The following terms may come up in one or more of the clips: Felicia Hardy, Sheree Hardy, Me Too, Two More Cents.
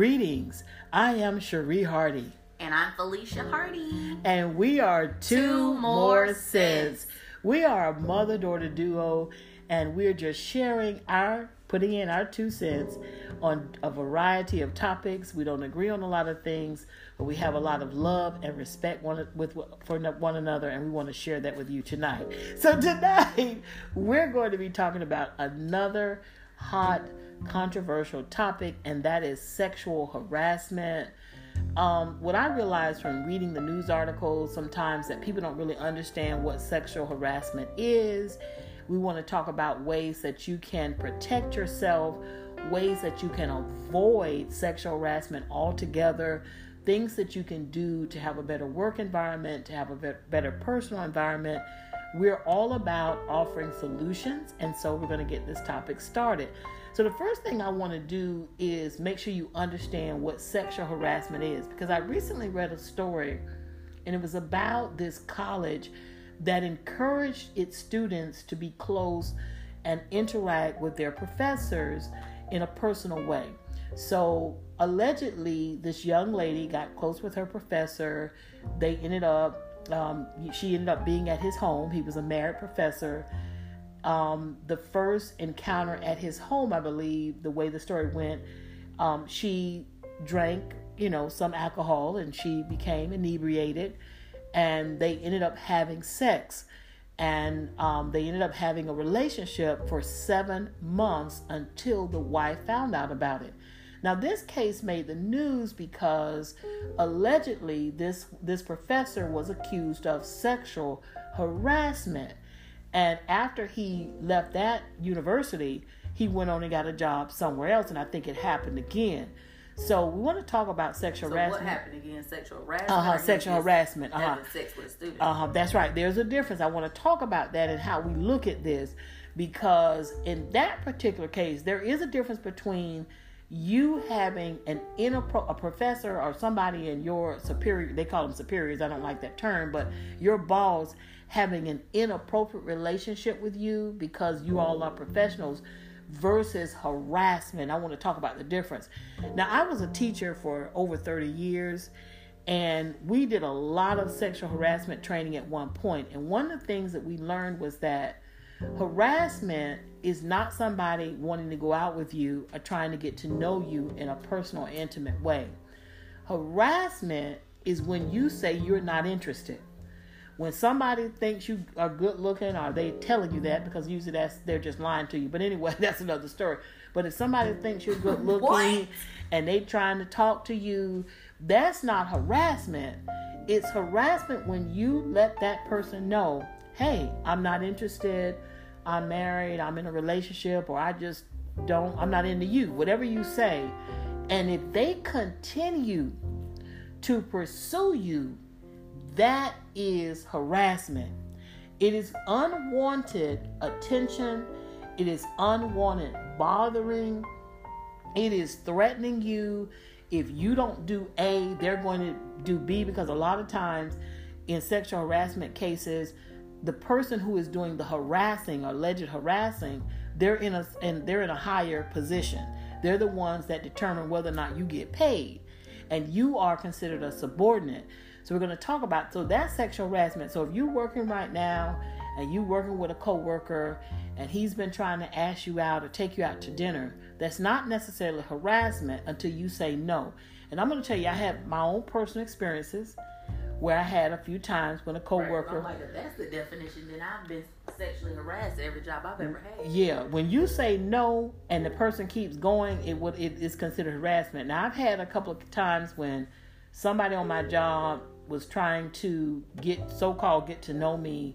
Greetings, I am Sheree Hardy. And I'm Felicia Hardy. And we are Two More Cents. We are a mother-daughter duo, and we're just sharing putting in our 2 cents on a variety of topics. We don't agree on a lot of things, but we have a lot of love and respect for one another, and we want to share that with you tonight. So tonight, we're going to be talking about another hot controversial topic, and that is sexual harassment. What I realized from reading the news articles sometimes that people don't really understand what sexual harassment is. We want to talk about ways that you can protect yourself, ways that you can avoid sexual harassment altogether, things that you can do to have a better work environment, to have a better personal environment. We're all about offering solutions, and so we're going to get this topic started. So the first thing I want to do is make sure you understand what sexual harassment is, because I recently read a story, and it was about this college that encouraged its students to be close and interact with their professors in a personal way. So allegedly, this young lady got close with her professor. They ended up she ended up being at his home. He was a married professor. The first encounter at his home, I believe, the way the story went, she drank, some alcohol, and she became inebriated, and they ended up having sex, and they ended up having a relationship for 7 months until the wife found out about it. Now, this case made the news because allegedly this professor was accused of sexual harassment. And after he left that university, he went on and got a job somewhere else, and I think it happened again. So we want to talk about sexual harassment. What happened again? Sexual harassment? Sexual harassment. Sex with students. That's right. There's a difference. I want to talk about that and how we look at this, because in that particular case, there is a difference between you having a professor or somebody in your superior, they call them superiors, I don't like that term, but your boss having an inappropriate relationship with you because you all are professionals, versus harassment. I want to talk about the difference. Now, I was a teacher for over 30 years, and we did a lot of sexual harassment training at one point. And one of the things that we learned was that harassment is not somebody wanting to go out with you or trying to get to know you in a personal, intimate way. Harassment is when you say you're not interested. When somebody thinks you are good looking, or they're telling you that, because usually they're just lying to you. But anyway, that's another story. But if somebody thinks you're good looking and they trying to talk to you, that's not harassment. It's harassment when you let that person know, hey, I'm not interested, I'm married, I'm in a relationship, or I'm not into you, whatever you say. And if they continue to pursue you, that is harassment. It is unwanted attention. It is unwanted bothering. It is threatening you. If you don't do A, they're going to do B, because a lot of times in sexual harassment cases, the person who is doing the harassing, alleged harassing, they're in a higher position. They're the ones that determine whether or not you get paid, and you are considered a subordinate. So we're going to talk about, so that's sexual harassment. So if you're working right now and you're working with a coworker and he's been trying to ask you out or take you out to dinner, that's not necessarily harassment until you say no. And I'm going to tell you, I had my own personal experiences where I had a few times when a coworker. Right. I'm like, if that's the definition, then I've been sexually harassed every job I've ever had. Yeah, when you say no and the person keeps going, it is considered harassment. Now, I've had a couple of times when somebody on my job was trying to get to know me,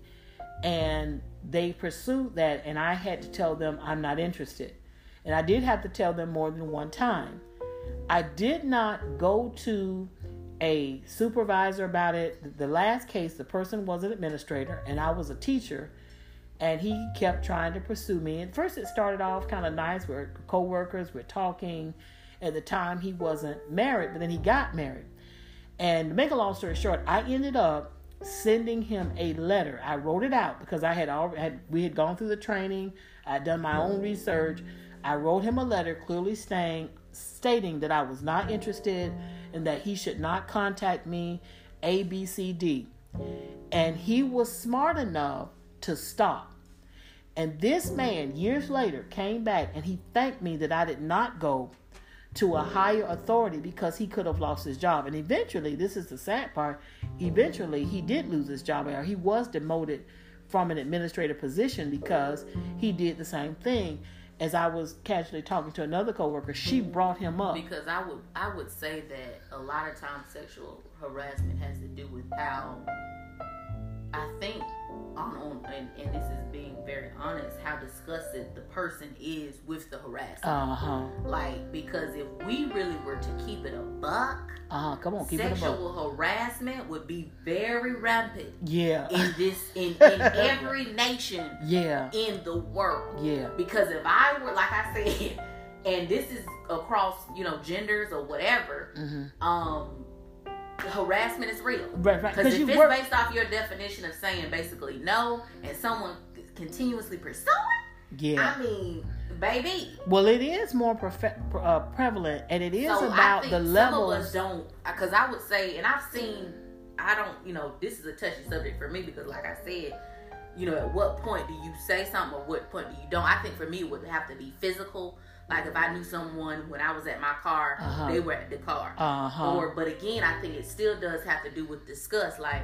and they pursued that, and I had to tell them I'm not interested. And I did have to tell them more than one time. I did not go to a supervisor about it. The last case, the person was an administrator, and I was a teacher, and he kept trying to pursue me. And first it started off kind of nice. We're co-workers, we're talking. At the time, he wasn't married, but then he got married. And to make a long story short, I ended up sending him a letter. I wrote it out because we had gone through the training. I had done my own research. I wrote him a letter clearly saying, stating that I was not interested and that he should not contact me, A, B, C, D. And he was smart enough to stop. And this man, years later, came back and he thanked me that I did not go to a higher authority because he could have lost his job. And eventually, this is the sad part, eventually he did lose his job. He was demoted from an administrative position because he did the same thing. As I was casually talking to another coworker, she brought him up. Because I would say that a lot of times sexual harassment has to do with how I think, and this is being very honest, how disgusted the person is with the harassment. Like, because if we really were to keep it a buck, sexual harassment would be very rampant. Yeah. In every nation. Yeah. In the world. Yeah. Because if I were, like I said, and this is across, genders or whatever, harassment is real. Right. Because if it's based off your definition of saying basically no, and someone continuously pursuing, yeah, I mean, baby. Well, it is more prevalent, and it is so about the level. Some of us don't, because I would say, and I've seen, this is a touchy subject for me because, like I said, at what point do you say something, or what point do you don't? I think for me, it would have to be physical. Like if I knew someone when I was at my car, they were at the car. But again, I think it still does have to do with disgust. Like,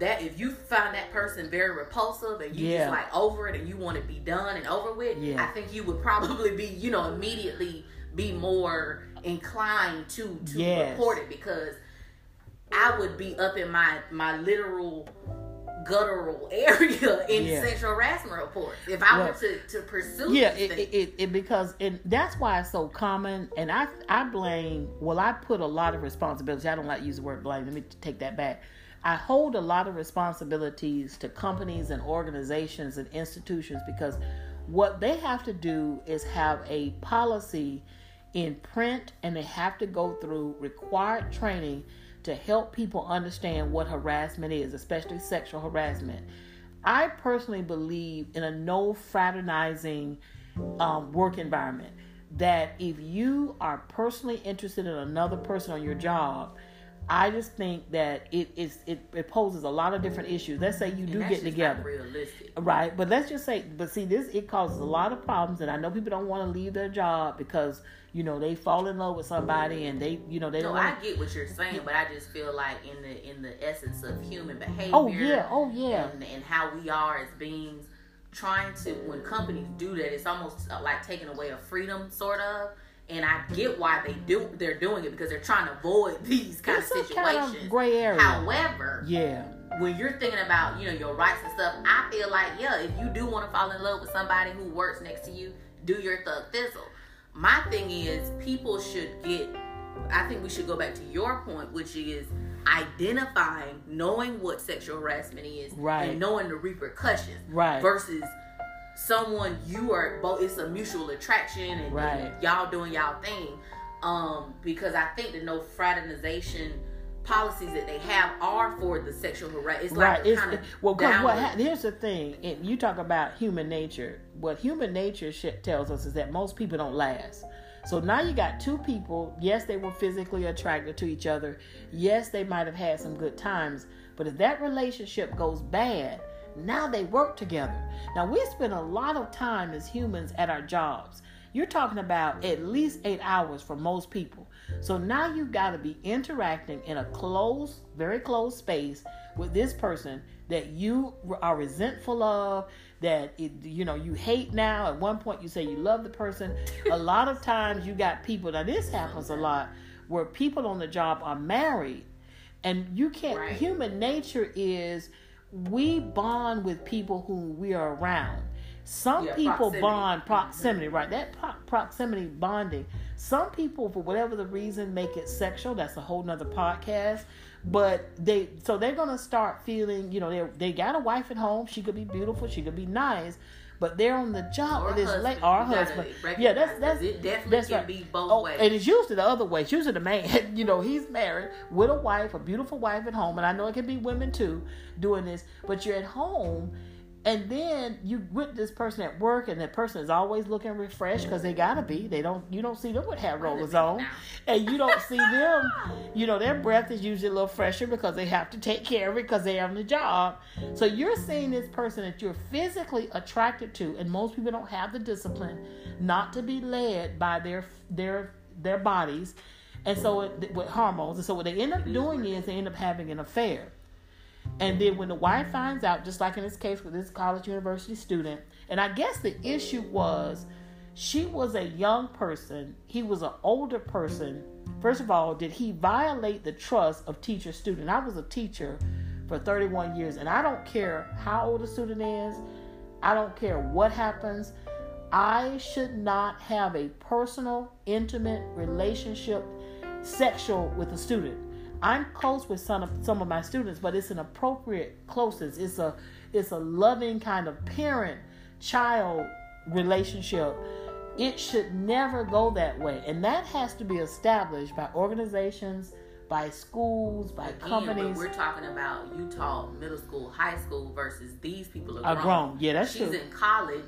that if you find that person very repulsive and you just like over it and you want to be done and over with, I think you would probably be, immediately be more inclined to report it, because I would be up in my literal guttural area in sexual harassment reports if I were to pursue this thing. Because that's why it's so common, and I put a lot of responsibility. I don't like to use the word blame. Let me take that back. I hold a lot of responsibilities to companies and organizations and institutions, because what they have to do is have a policy in print, and they have to go through required training to help people understand what harassment is, especially sexual harassment. I personally believe in a no fraternizing work environment, that if you are personally interested in another person on your job, I just think that it poses a lot of different issues. Let's say you do get together, realistic. Right? But let's just say, it causes a lot of problems, and I know people don't want to leave their job because they fall in love with somebody, and they they don't. I get what you're saying, but I just feel like in the essence of human behavior, and how we are as beings, when companies do that, it's almost like taking away a freedom, sort of. And I get why they're doing it, because they're trying to avoid these kind of situations. Kind of gray area. However, when you're thinking about, your rights and stuff, I feel like, if you do want to fall in love with somebody who works next to you, do your thug thistle. My thing is, I think we should go back to your point, which is identifying, knowing what sexual harassment is, and knowing the repercussions, versus someone you are both. It's a mutual attraction, and y'all doing y'all thing. Because I think the no fraternization policies that they have are for the sexual harassment. It's like here's the thing. And you talk about human nature. What human nature tells us is that most people don't last. So now you got two people. Yes, they were physically attracted to each other. Yes, they might have had some good times. But if that relationship goes bad, now they work together. Now, we spend a lot of time as humans at our jobs. You're talking about at least 8 hours for most people. So now you've got to be interacting in a close, very close space with this person that you are resentful of, that you hate now. At one point you say you love the person. A lot of times you got people, now this happens a lot, where people on the job are married, and you can't, human nature is, we bond with people who we are around. Some people bond proximity, right? That proximity bonding. Some people, for whatever the reason, make it sexual. That's a whole nother podcast. But they're going to start feeling, they got a wife at home. She could be beautiful. She could be nice. But they're on the job with this lady, our husband. Yeah, that's it. Definitely that's can be both ways. And it's usually the other way. It's usually the man. He's married with a wife, a beautiful wife at home. And I know it can be women too doing this. But you're at home, And then you with this person at work, and that person is always looking refreshed because they gotta be. You don't see them with hair rollers on, and you don't see them. You know, their breath is usually a little fresher because they have to take care of it because they're on the job. So you're seeing this person that you're physically attracted to, and most people don't have the discipline not to be led by their bodies, and so with hormones. And so what they end up doing is they end up having an affair. And then when the wife finds out, just like in this case with this college university student, and I guess the issue was she was a young person. He was an older person. First of all, did he violate the trust of teacher-student? I was a teacher for 31 years, and I don't care how old a student is. I don't care what happens. I should not have a personal, intimate relationship, sexual, with a student. I'm close with some of my students, but it's an appropriate closeness. It's a loving kind of parent-child relationship. It should never go that way. And that has to be established by organizations, by schools, by companies. But we're talking about you taught middle school, high school, versus these people are grown. Yeah, that's true. She's in college.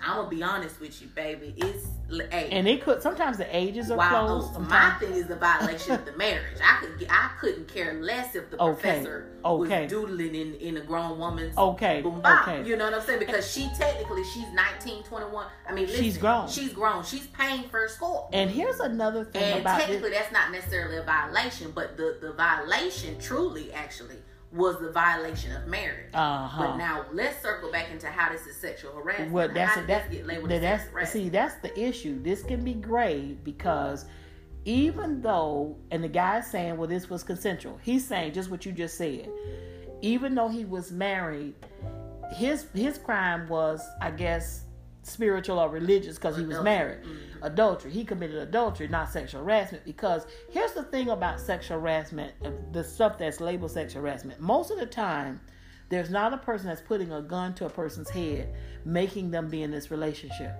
I'm going to be honest with you, baby. It's age. And it could, sometimes the ages are close. Oh, my thing is the violation of the marriage. I couldn't care less if the professor was doodling in a grown woman's boom-bop. You know what I'm saying? Because she technically, she's 19, 21. I mean, listen, she's grown. She's grown. She's paying for school. And here's another thing about technically, that's not necessarily a violation, but the violation truly, actually, was the violation of marriage. But now let's circle back into how this is sexual harassment. Well, that's the issue. This can be grave because even though, and the guy's saying, well, this was consensual. He's saying just what you just said. Even though he was married, his crime was, I guess, spiritual or religious because he was married. Mm-hmm. Adultery. He committed adultery, not sexual harassment. Because here's the thing about sexual harassment, the stuff that's labeled sexual harassment. Most of the time, there's not a person that's putting a gun to a person's head, making them be in this relationship.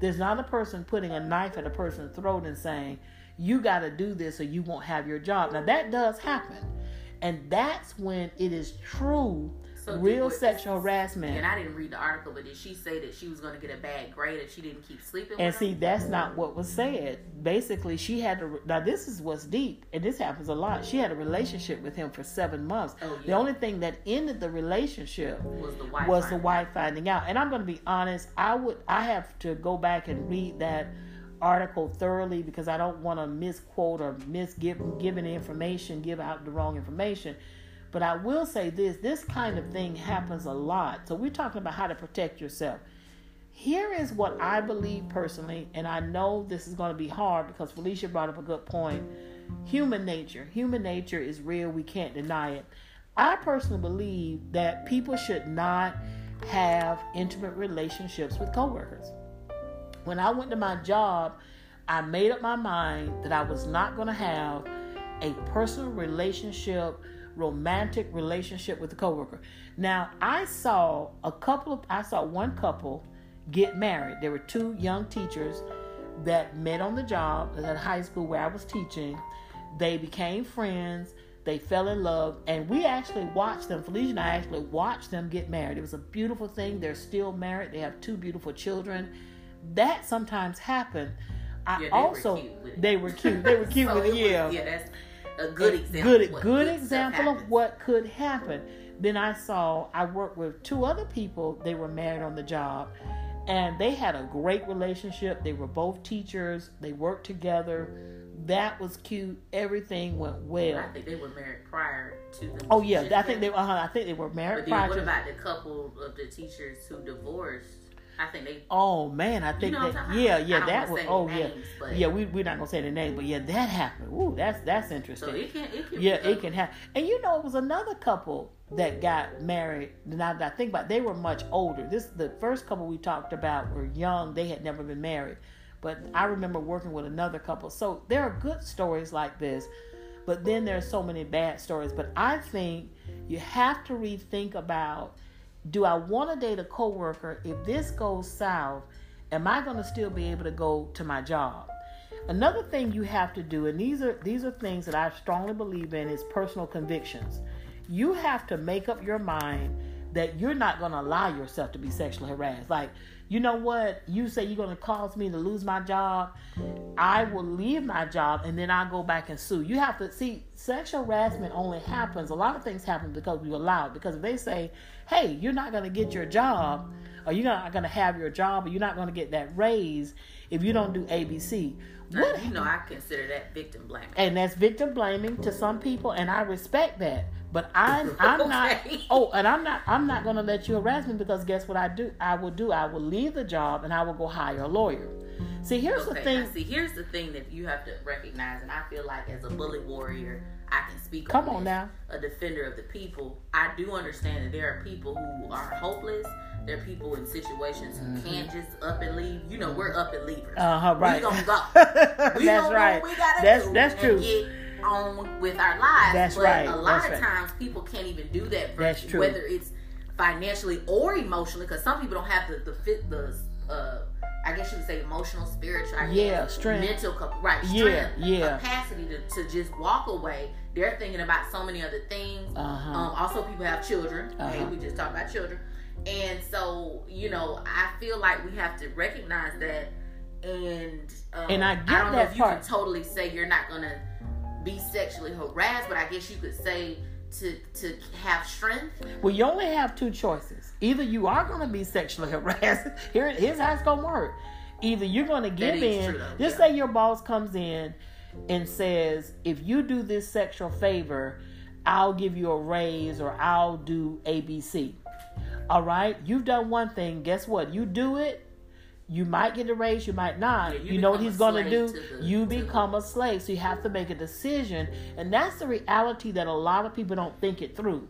There's not a person putting a knife at a person's throat and saying, you got to do this or you won't have your job. Now, that does happen. And that's when it is true. So real sexual harassment. And I didn't read the article, but did she say that she was going to get a bad grade if she didn't keep sleeping with him? That's not what was said. Basically, she had to... Now, this is what's deep, and this happens a lot. She had a relationship with him for 7 months. Oh, yeah. The only thing that ended the relationship was the wife finding out. And I'm going to be honest, I have to go back and read that article thoroughly because I don't want to misquote or give out the wrong information. But I will say this kind of thing happens a lot. So we're talking about how to protect yourself. Here is what I believe personally, and I know this is going to be hard because Felicia brought up a good point. Human nature. Human nature is real. We can't deny it. I personally believe that people should not have intimate relationships with coworkers. When I went to my job, I made up my mind that I was not going to have a personal relationship, romantic relationship with a coworker. Now, I saw one couple get married. There were two young teachers that met on the job at high school where I was teaching. They became friends. They fell in love, and we actually watched them. Felicia and I actually watched them get married. It was a beautiful thing. They're still married. They have two beautiful children. That sometimes happened. They were cute. They were cute with it. That's a good example. Good example of what could happen. Then I worked with two other people. They were married on the job, and they had a great relationship. They were both teachers. They worked together. That was cute. Everything went well. I think they were married prior to the... Oh yeah, I think they were married prior to... But what about the couple of the teachers who divorced? I think they... Oh, man, we're not going to say the name, but yeah, that happened. Ooh, that's interesting. So it can happen. And you know, it was another couple that got married, now that I think about it, they were much older. The first couple we talked about were young. They had never been married. But I remember working with another couple. So there are good stories like this, but then there are so many bad stories. But I think you have to rethink about, do I want to date a coworker? If this goes south, am I going to still be able to go to my job? Another thing you have to do, and these are things that I strongly believe in, is personal convictions. You have to make up your mind that you're not going to allow yourself to be sexually harassed. Like, you know what? You say you're going to cause me to lose my job. I will leave my job and then I'll go back and sue. You have to see, sexual harassment only happens. A lot of things happen because we allow it. Because if they say, hey, you're not going to get your job, or you're not going to have your job, or you're not going to get that raise if you don't do ABC. What, you know, I consider that victim blaming. And that's victim blaming to some people, and I respect that. But I'm not. Oh, and I'm not going to let you harass me, because guess what I do? I will leave the job and I will go hire a lawyer. See, here's the thing that you have to recognize, and I feel like as a bullet warrior, I can speak. Come on now, a defender of the people. I do understand that there are people who are hopeless. There are people in situations who can't just up and leave. You know, we're up and leavers. Right. We're gonna go. We that's gonna right. Know what we gotta that's do that's true. Get on with our lives. That's but right. A lot that's of right. times people can't even do that. That's true. Whether it's financially or emotionally, because some people don't have the I guess you would say emotional, spiritual, strength, mental, right? Strength, capacity to just walk away. They're thinking about so many other things. Uh-huh. Also, people have children. Uh-huh. Hey, we just talked about children, and so you know, I feel like we have to recognize that. And I get that part. I don't know if you can totally say you're not gonna be sexually harassed, but I guess you could say to have strength. Well, you only have two choices. Either you are going to be sexually harassed. Here's how it's going to work. Either you're going to give in. True, just say your boss comes in and says, if you do this sexual favor, I'll give you a raise, or I'll do ABC. All right? You've done one thing. Guess what? You do it. You might get a raise, you might not. Yeah, you know what he's going to do? You become a slave. So you have to make a decision. And that's the reality that a lot of people don't think it through.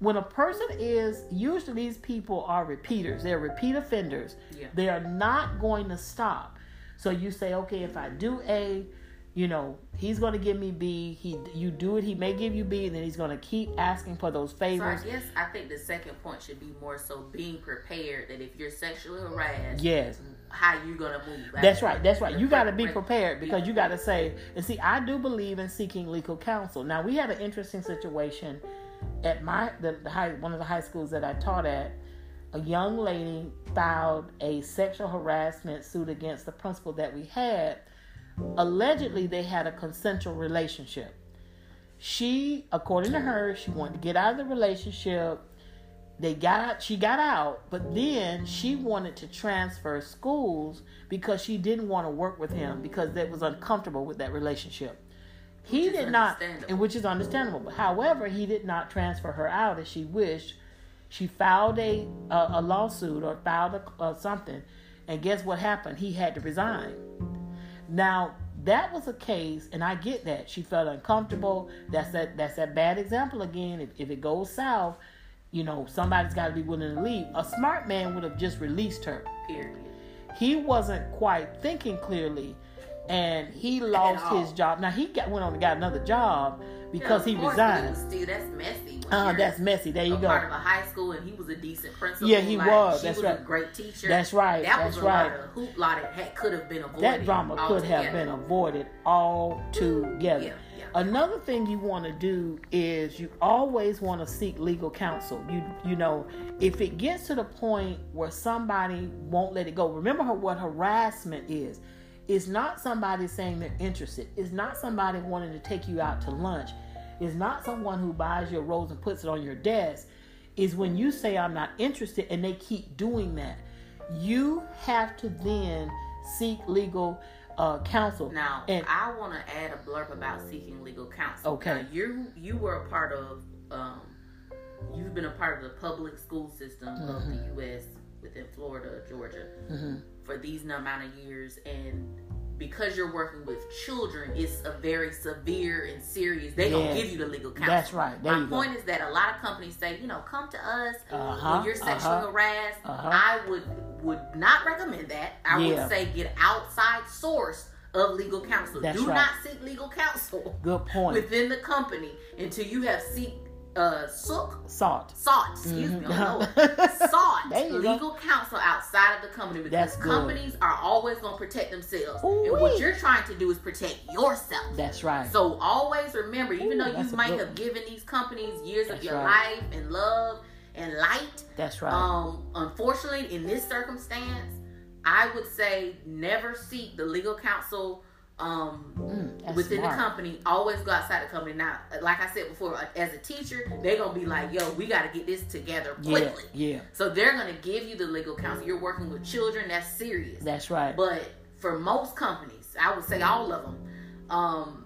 When a person is, usually these people are repeaters. They're repeat offenders. Yeah. They are not going to stop. So you say, okay, if I do A, you know, he's going to give me B. You do it, he may give you B, and then he's going to keep asking for those favors. So I think the second point should be more so being prepared that if you're sexually harassed, yes, how you going to move. That's right. You got to be prepared, because you got to say, and see, I do believe in seeking legal counsel. Now, we had an interesting situation at one of the high schools that I taught at. A young lady filed a sexual harassment suit against the principal that we had. Allegedly, they had a consensual relationship. She, according to her, she wanted to get out of the relationship. She got out, but then she wanted to transfer schools because she didn't want to work with him, because that was uncomfortable with that relationship. He did not, which is understandable. But however, he did not transfer her out as she wished. She filed a lawsuit or filed something, and guess what happened? He had to resign. Now, that was a case, and I get that. She felt uncomfortable. That's that bad example again. If it goes south, you know, somebody's got to be willing to leave. A smart man would have just released her. Period. He wasn't quite thinking clearly, and he lost his job. Now, he went on and got another job because he resigned. Still, that's messy. That's messy. There you go. Part of a high school, and he was a decent principal. Yeah, he was. That's right. She was a great teacher. That's right. That was a lot of hoopla that could have been avoided. That drama could have been avoided altogether. Yeah. Another thing you want to do is you always want to seek legal counsel. You know, if it gets to the point where somebody won't let it go. Remember what harassment is. It's not somebody saying they're interested. It's not somebody wanting to take you out to lunch. It's not someone who buys your rose and puts it on your desk. It's when you say, I'm not interested, and they keep doing that. You have to then seek legal counsel. Now, I want to add a blurb about seeking legal counsel. Okay. Now, you were a part of, you've been a part of the public school system of the U.S. within Florida, Georgia, for these amount of years, and because you're working with children, it's a very severe and serious. They don't give you the legal counsel. That's right. My point is that a lot of companies say, you know, come to us when you're sexually harassed. I would not recommend that. I would say get outside source of legal counsel. Do not seek legal counsel. Good point. Within the company until you have sought legal counsel outside of the company, because companies are always going to protect themselves. Ooh-wee. And what you're trying to do is protect yourself. That's right. So always remember, even though you might have given these companies years of your life and love and light. That's right. Unfortunately, in this circumstance, I would say never seek the legal counsel within smart. The company. Always go outside the company. Now, like I said before, as a teacher, they're going to be like, yo, we got to get this together quickly. Yeah. So they're going to give you the legal counsel. You're working with children. That's serious. That's right. But for most companies, I would say all of them,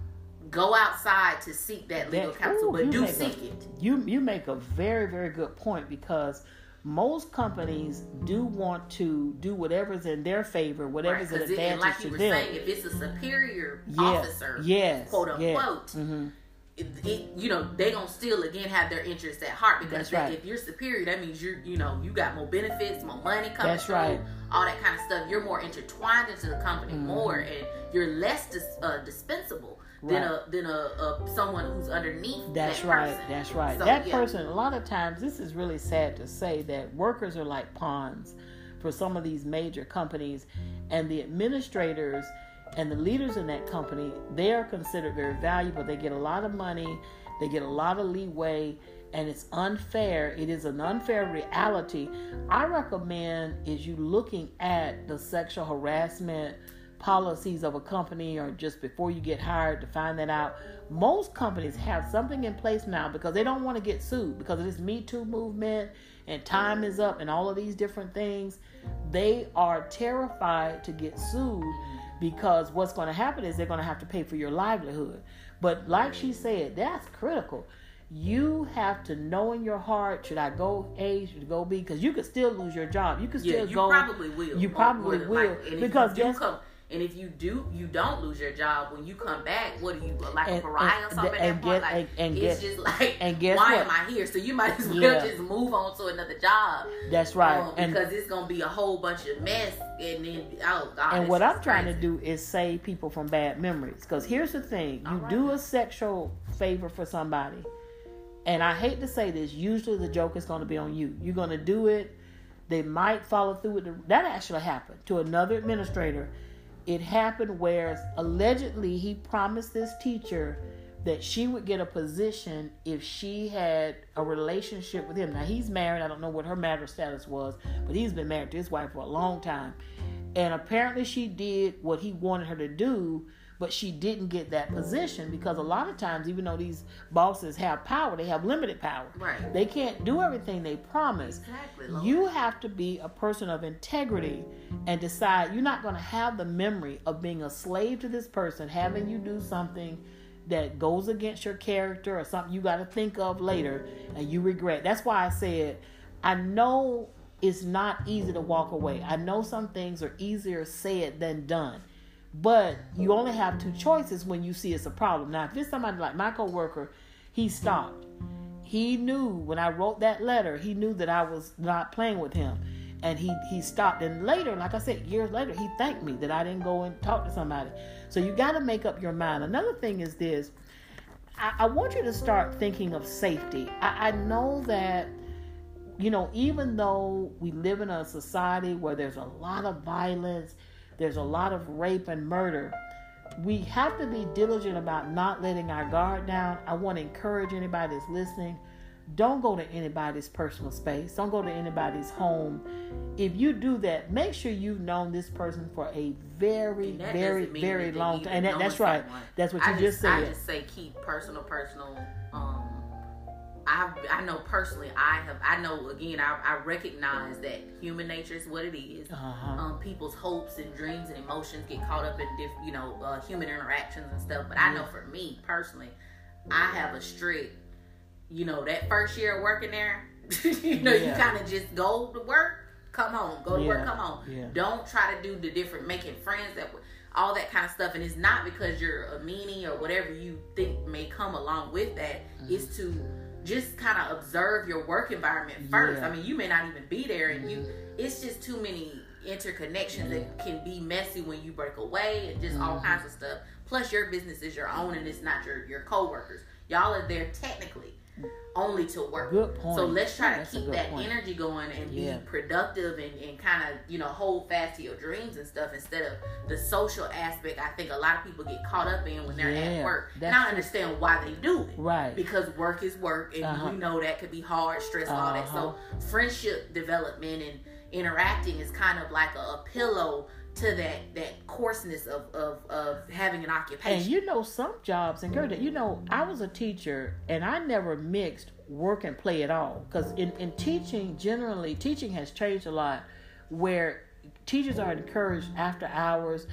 go outside to seek that legal counsel, but do seek it. You make a very, very good point, because most companies do want to do whatever's in their favor, whatever's an advantage to them. Like you were saying, if it's a superior officer, quote unquote, they gonna still again have their interests at heart, because if you're superior, that means you got more benefits, more money coming through, all that kind of stuff. You're more intertwined into the company more, and you're less dispensable. Than someone who's underneath. That's right. So, that person, a lot of times, this is really sad to say, that workers are like pawns for some of these major companies, and the administrators and the leaders in that company, they are considered very valuable. They get a lot of money, they get a lot of leeway, and it's unfair. It is an unfair reality. I recommend is you looking at the sexual harassment policies of a company, or just before you get hired, to find that out. Most companies have something in place now because they don't want to get sued because of this Me Too movement and time is up and all of these different things. They are terrified to get sued because what's going to happen is they're going to have to pay for your livelihood. But like she said, that's critical. You have to know in your heart, should I go A, should I go B? Because you could still lose your job. You could still go. You probably will. Like, because and if you don't lose your job. When you come back, what do you like, a pariah or something at that point? Like, it's just like, why am I here? So you might as well just move on to another job. That's right. Because it's going to be a whole bunch of mess. And then, oh God. And what I'm trying to do is save people from bad memories. Because here's the thing. You do a sexual favor for somebody, and I hate to say this, usually the joke is going to be on you. You're going to do it. They might follow through with it. That actually happened to another administrator. It happened where allegedly he promised this teacher that she would get a position if she had a relationship with him. Now, he's married. I don't know what her marital status was, but he's been married to his wife for a long time. And apparently she did what he wanted her to do, but she didn't get that position because a lot of times, even though these bosses have power, they have limited power. Right. They can't do everything they promise. Exactly, Lord. You have to be a person of integrity and decide you're not going to have the memory of being a slave to this person, having you do something that goes against your character or something you got to think of later and you regret. That's why I said, I know it's not easy to walk away. I know some things are easier said than done. But you only have two choices when you see it's a problem. Now, if it's somebody like my coworker, he stopped. He knew when I wrote that letter, he knew that I was not playing with him. And he stopped. And later, like I said, years later, he thanked me that I didn't go and talk to somebody. So you got to make up your mind. Another thing is this. I want you to start thinking of safety. I know that, even though we live in a society where there's a lot of violence, there's a lot of rape and murder. We have to be diligent about not letting our guard down. I want to encourage anybody that's listening, don't go to anybody's personal space. Don't go to anybody's home. If you do that, make sure you've known this person for a very, very, very long time. And that's right. Someone. That's what you just said. I just say keep personal. I know personally, I recognize that human nature is what it is. People's hopes and dreams and emotions get caught up in human interactions and stuff. But I know for me personally, I have a strict, that first year of working there, you kind of just go to work, come home, go to work, come home. Yeah. Don't try to do the different making friends that all that kind of stuff. And it's not because you're a meanie or whatever you think may come along with that. It's to just kind of observe your work environment first. I mean, you may not even be there, and it's just too many interconnections that can be messy when you break away, and just all kinds of stuff. Plus, your business is your own, and it's not your coworkers. Y'all are there technically, only to work. Good point. So let's try to keep that energy going and be productive and kind of, you know, hold fast to your dreams and stuff instead of the social aspect I think a lot of people get caught up in when they're at work. And I understand why they do it. Right. Because work is work and you know that could be hard, stressful, all that. So friendship development and interacting is kind of like a pillow to that coarseness of having an occupation. And you know, some jobs encourage that. You know, I was a teacher and I never mixed work and play at all, because in teaching, generally teaching has changed a lot, where teachers are encouraged after hours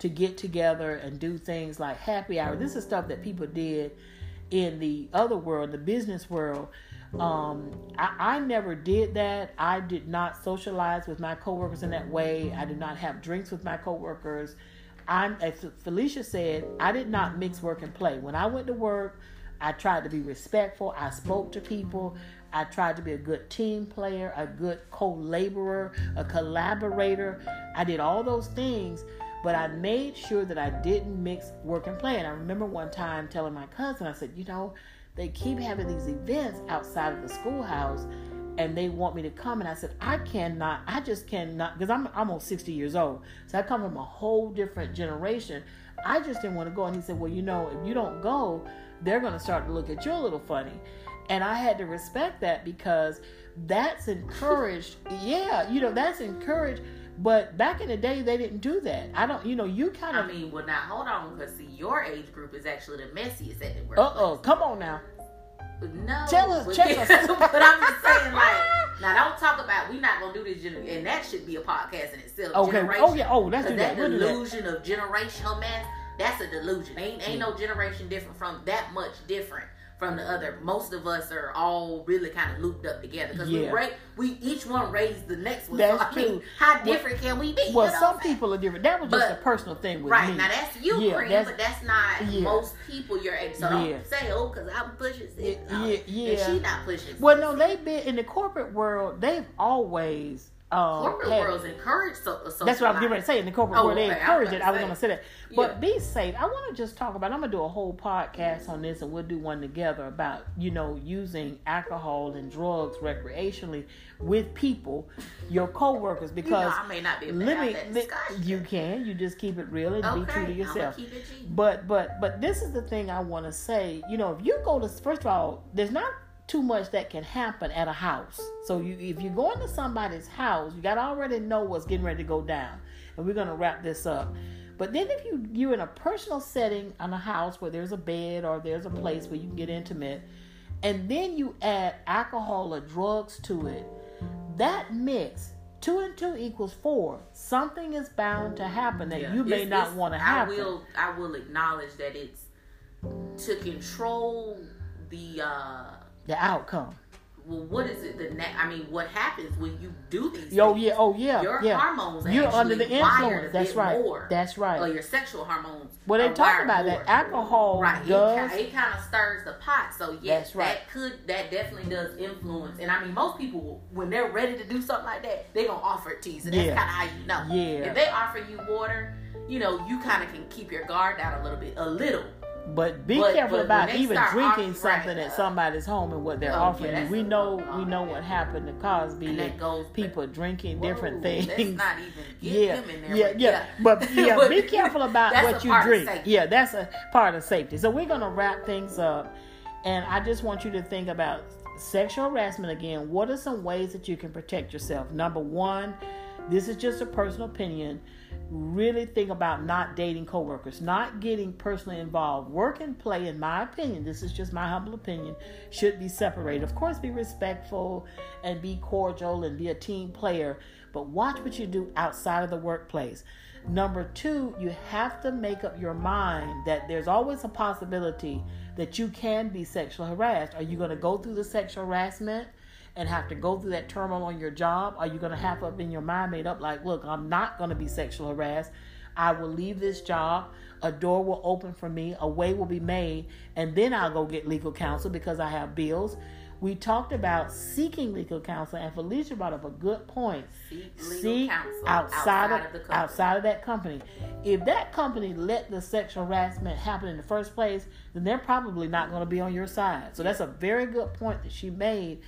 to get together and do things like happy hour. This is stuff that people did in the other world, the business world. I never did that. I did not socialize with my coworkers in that way. I did not have drinks with my coworkers. As Felicia said, I did not mix work and play. When I went to work, I tried to be respectful. I spoke to people. I tried to be a good team player, a good co-laborer, a collaborator. I did all those things, but I made sure that I didn't mix work and play. And I remember one time telling my cousin, I said, you know, they keep having these events outside of the schoolhouse and they want me to come. And I said, I just cannot, because I'm almost 60 years old. So I come from a whole different generation. I just didn't want to go. And he said, well, you know, if you don't go, they're going to start to look at you a little funny. And I had to respect that, because that's encouraged. You know, that's encouraged. But back in the day, they didn't do that. I don't, you know, you kind of... I mean, well, now, hold on, because see, your age group is actually the messiest at the workplace. Uh-oh, come on now. No. Tell us, check us. But I'm just saying, like, now don't talk about, we're not going to do this, and that should be a podcast in itself. Okay, generation. Let's do that. That delusion of generational math, that's a delusion. Ain't no generation different from that much different from the other. Most of us are all really kind of looped up together, because we each one raised the next one. That's true. I mean, how different can we be? Well, you know, some people are different. That was just a personal thing with me. Right, now that's you, but that's not most people your age. So don't say, oh, because I'm pushing it. And she not pushing it. Well, no, they've been, in the corporate world, they've always... corporate world's encouraged socializing. That's what I'm getting ready to say. In the corporate world, they encourage it. I was going to say that. But be safe. I want to just talk about, I'm going to do a whole podcast on this, and we'll do one together about, you know, using alcohol and drugs recreationally with people, your coworkers, because you know, I may not be you can. You just keep it real and be true to yourself. Keep it G. But this is the thing I want to say. You know, if you go to, first of all, there's not too much that can happen at a house. So if you're going to somebody's house, you got to already know what's getting ready to go down. And we're going to wrap this up. But then if you're in a personal setting on a house where there's a bed or there's a place where you can get intimate, and then you add alcohol or drugs to it, that mix, 2 and 2 equals 4. Something is bound to happen that you may not want to happen. I will acknowledge that it's to control the outcome. Well, what is it? What happens when you do these things? Your hormones. You're under the influence. That's right. More. That's right. Or your sexual hormones. Well, they talk about that alcohol. Right. Does. It kind of stirs the pot. So yes, that's right. That definitely does influence. And I mean, most people, when they're ready to do something like that, they're gonna offer it to you. So that's kind of how you know. Yeah. If they offer you water, you know, you kind of can keep your guard down a little. But be careful about even drinking something at somebody's home and what they're offering. Yeah, we know what happened to Cosby and people drinking different things. Let's not even get him in there. But be careful about what you drink. That's a part of safety. So we're gonna wrap things up, and I just want you to think about sexual harassment again. What are some ways that you can protect yourself? Number one, this is just a personal opinion. Really think about not dating coworkers, not getting personally involved. Work and play, in my opinion, this is just my humble opinion, should be separated. Of course, be respectful and be cordial and be a team player, but watch what you do outside of the workplace. Number two, you have to make up your mind that there's always a possibility that you can be sexually harassed. Are you going to go through the sexual harassment and have to go through that turmoil on your job? Are you going to have up in your mind made up like, look, I'm not going to be sexually harassed. I will leave this job. A door will open for me. A way will be made. And then I'll go get legal counsel because I have bills. We talked about seeking legal counsel, and Felicia brought up a good point. Seek legal counsel outside of that company. If that company let the sexual harassment happen in the first place, then they're probably not going to be on your side. So that's a very good point that she made.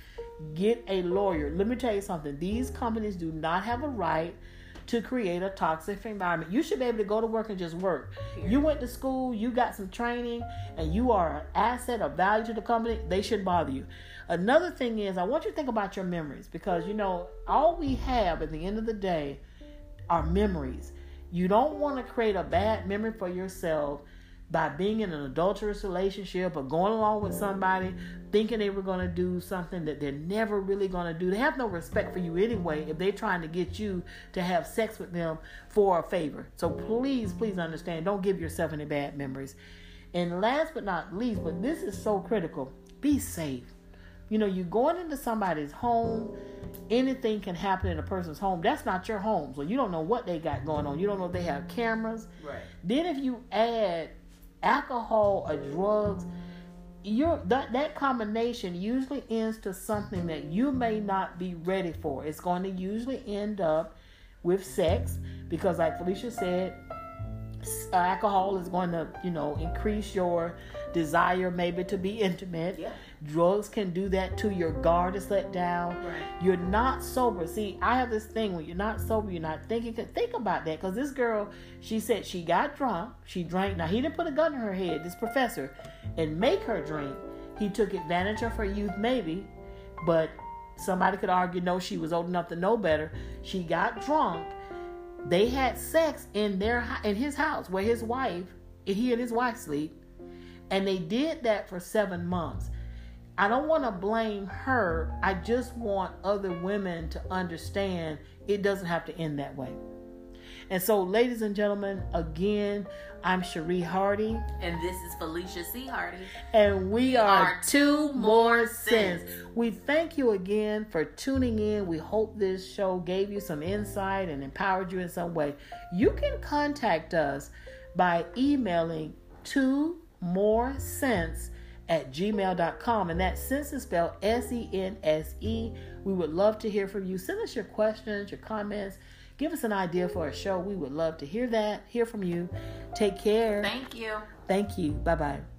Get a lawyer. Let me tell you something. These companies do not have a right to create a toxic environment. You should be able to go to work and just work. You went to school, you got some training, and you are an asset of value to the company. They shouldn't bother you. Another thing is, I want you to think about your memories, because, you know, all we have at the end of the day are memories. You don't want to create a bad memory for yourself by being in an adulterous relationship or going along with somebody thinking they were going to do something that they're never really going to do. They have no respect for you anyway if they're trying to get you to have sex with them for a favor. So please, please understand, don't give yourself any bad memories. And last but not least, but this is so critical, be safe. You know, you're going into somebody's home. Anything can happen in a person's home. That's not your home. So you don't know what they got going on. You don't know if they have cameras. Right. Then if you add alcohol or drugs, that combination usually ends to something that you may not be ready for. It's going to usually end up with sex, because like Felicia said, alcohol is going to, you know, increase your desire maybe to be intimate. Yeah. Drugs can do that too. Your guard is let down. Right. You're not sober. See, I have this thing, when you're not sober, you're not thinking. Think about that, because this girl, she said she got drunk. She drank. Now, he didn't put a gun in her head, this professor, and make her drink. He took advantage of her youth maybe, but somebody could argue, no, she was old enough to know better. She got drunk. They had sex in his house where his wife, he and his wife sleep. And they did that for 7 months. I don't want to blame her. I just want other women to understand it doesn't have to end that way. And so, ladies and gentlemen, again, I'm Sheree Hardy. And this is Felicia C. Hardy. And we are Two More Cents. We thank you again for tuning in. We hope this show gave you some insight and empowered you in some way. You can contact us by emailing 2morecents@gmail.com. And that sense is spelled SENSE. We would love to hear from you. Send us your questions, your comments. Give us an idea for a show. We would love to hear from you. Take care. Thank you. Bye-bye.